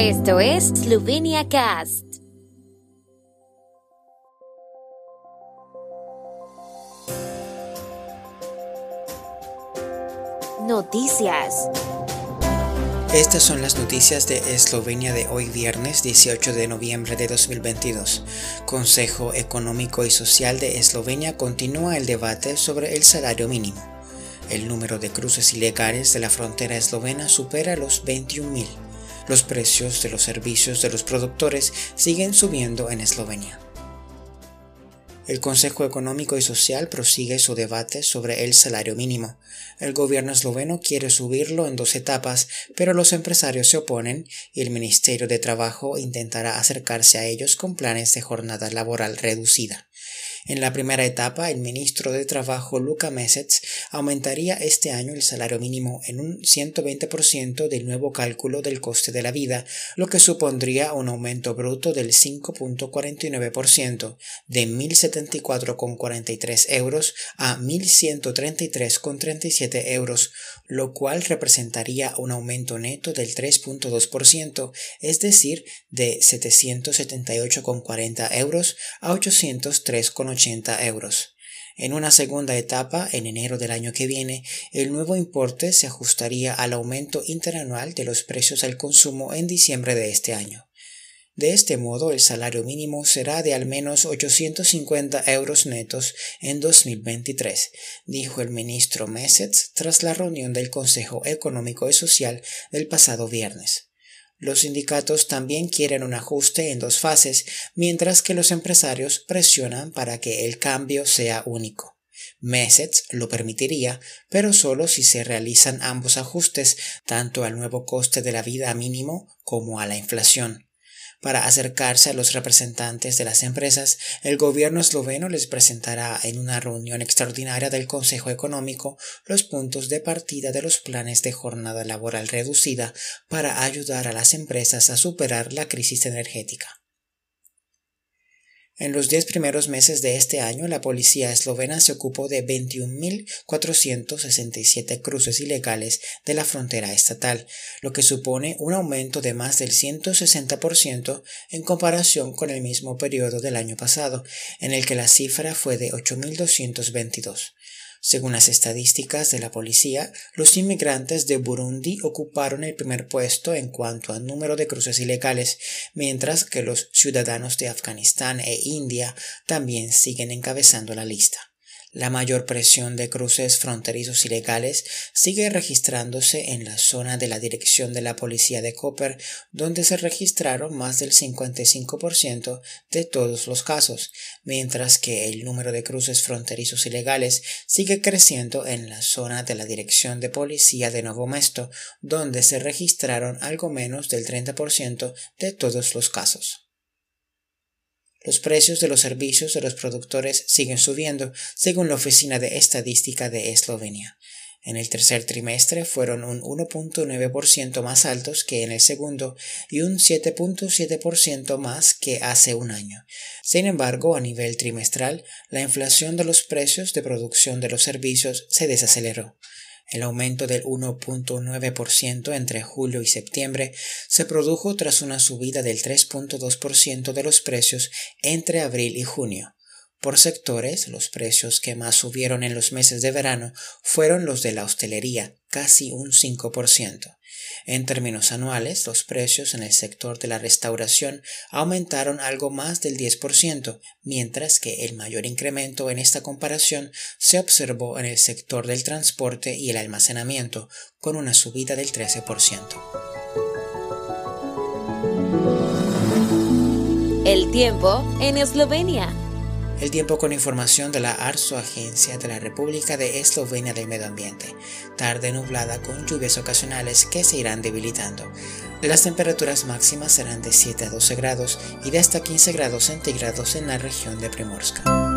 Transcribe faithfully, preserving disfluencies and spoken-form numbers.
Esto es Slovenia Cast. Noticias. Estas son las noticias de Eslovenia de hoy viernes dieciocho de noviembre de dos mil veintidós. Consejo Económico y Social de Eslovenia continúa el debate sobre el salario mínimo. El número de cruces ilegales de la frontera eslovena supera los veintiún mil. Los precios de los servicios de los productores siguen subiendo en Eslovenia. El Consejo Económico y Social prosigue su debate sobre el salario mínimo. El gobierno esloveno quiere subirlo en dos etapas, pero los empresarios se oponen y el Ministerio de Trabajo intentará acercarse a ellos con planes de jornada laboral reducida. En la primera etapa, el ministro de Trabajo Luka Mesec aumentaría este año el salario mínimo en un ciento veinte por ciento del nuevo cálculo del coste de la vida, lo que supondría un aumento bruto del cinco coma cuarenta y nueve por ciento, de mil setenta y cuatro coma cuarenta y tres euros a mil ciento treinta y tres coma treinta y siete euros, lo cual representaría un aumento neto del tres coma dos por ciento, es decir, de setecientos setenta y ocho coma cuarenta euros a ochocientos tres coma ochenta euros. En una segunda etapa, en enero del año que viene, el nuevo importe se ajustaría al aumento interanual de los precios al consumo en diciembre de este año. De este modo, el salario mínimo será de al menos ochocientos cincuenta euros netos en dos mil veintitrés, dijo el ministro Messetz tras la reunión del Consejo Económico y Social del pasado viernes. Los sindicatos también quieren un ajuste en dos fases, mientras que los empresarios presionan para que el cambio sea único. Mesec lo permitiría, pero solo si se realizan ambos ajustes, tanto al nuevo coste de la vida mínimo como a la inflación. Para acercarse a los representantes de las empresas, el gobierno esloveno les presentará en una reunión extraordinaria del Consejo Económico los puntos de partida de los planes de jornada laboral reducida para ayudar a las empresas a superar la crisis energética. En los diez primeros meses de este año, la policía eslovena se ocupó de veintiún mil cuatrocientos sesenta y siete cruces ilegales de la frontera estatal, lo que supone un aumento de más del ciento sesenta por ciento en comparación con el mismo periodo del año pasado, en el que la cifra fue de ocho mil doscientos veintidós. Según las estadísticas de la policía, los inmigrantes de Burundi ocuparon el primer puesto en cuanto a número de cruces ilegales, mientras que los ciudadanos de Afganistán e India también siguen encabezando la lista. La mayor presión de cruces fronterizos ilegales sigue registrándose en la zona de la dirección de la policía de Copper, donde se registraron más del cincuenta y cinco por ciento de todos los casos, mientras que el número de cruces fronterizos ilegales sigue creciendo en la zona de la dirección de policía de Novo Mesto, donde se registraron algo menos del treinta por ciento de todos los casos. Los precios de los servicios de los productores siguen subiendo, según la Oficina de Estadística de Eslovenia. En el tercer trimestre fueron un uno coma nueve por ciento más altos que en el segundo y un siete coma siete por ciento más que hace un año. Sin embargo, a nivel trimestral, la inflación de los precios de producción de los servicios se desaceleró. El aumento del uno coma nueve por ciento entre julio y septiembre se produjo tras una subida del tres coma dos por ciento de los precios entre abril y junio. Por sectores, los precios que más subieron en los meses de verano fueron los de la hostelería, casi un cinco por ciento. En términos anuales, los precios en el sector de la restauración aumentaron algo más del diez por ciento, mientras que el mayor incremento en esta comparación se observó en el sector del transporte y el almacenamiento, con una subida del trece por ciento. El tiempo en Eslovenia. El tiempo con información de la Arso, Agencia de la República de Eslovenia del Medio Ambiente. Tarde nublada con lluvias ocasionales que se irán debilitando. Las temperaturas máximas serán de siete a doce grados y de hasta quince grados centígrados en la región de Primorska.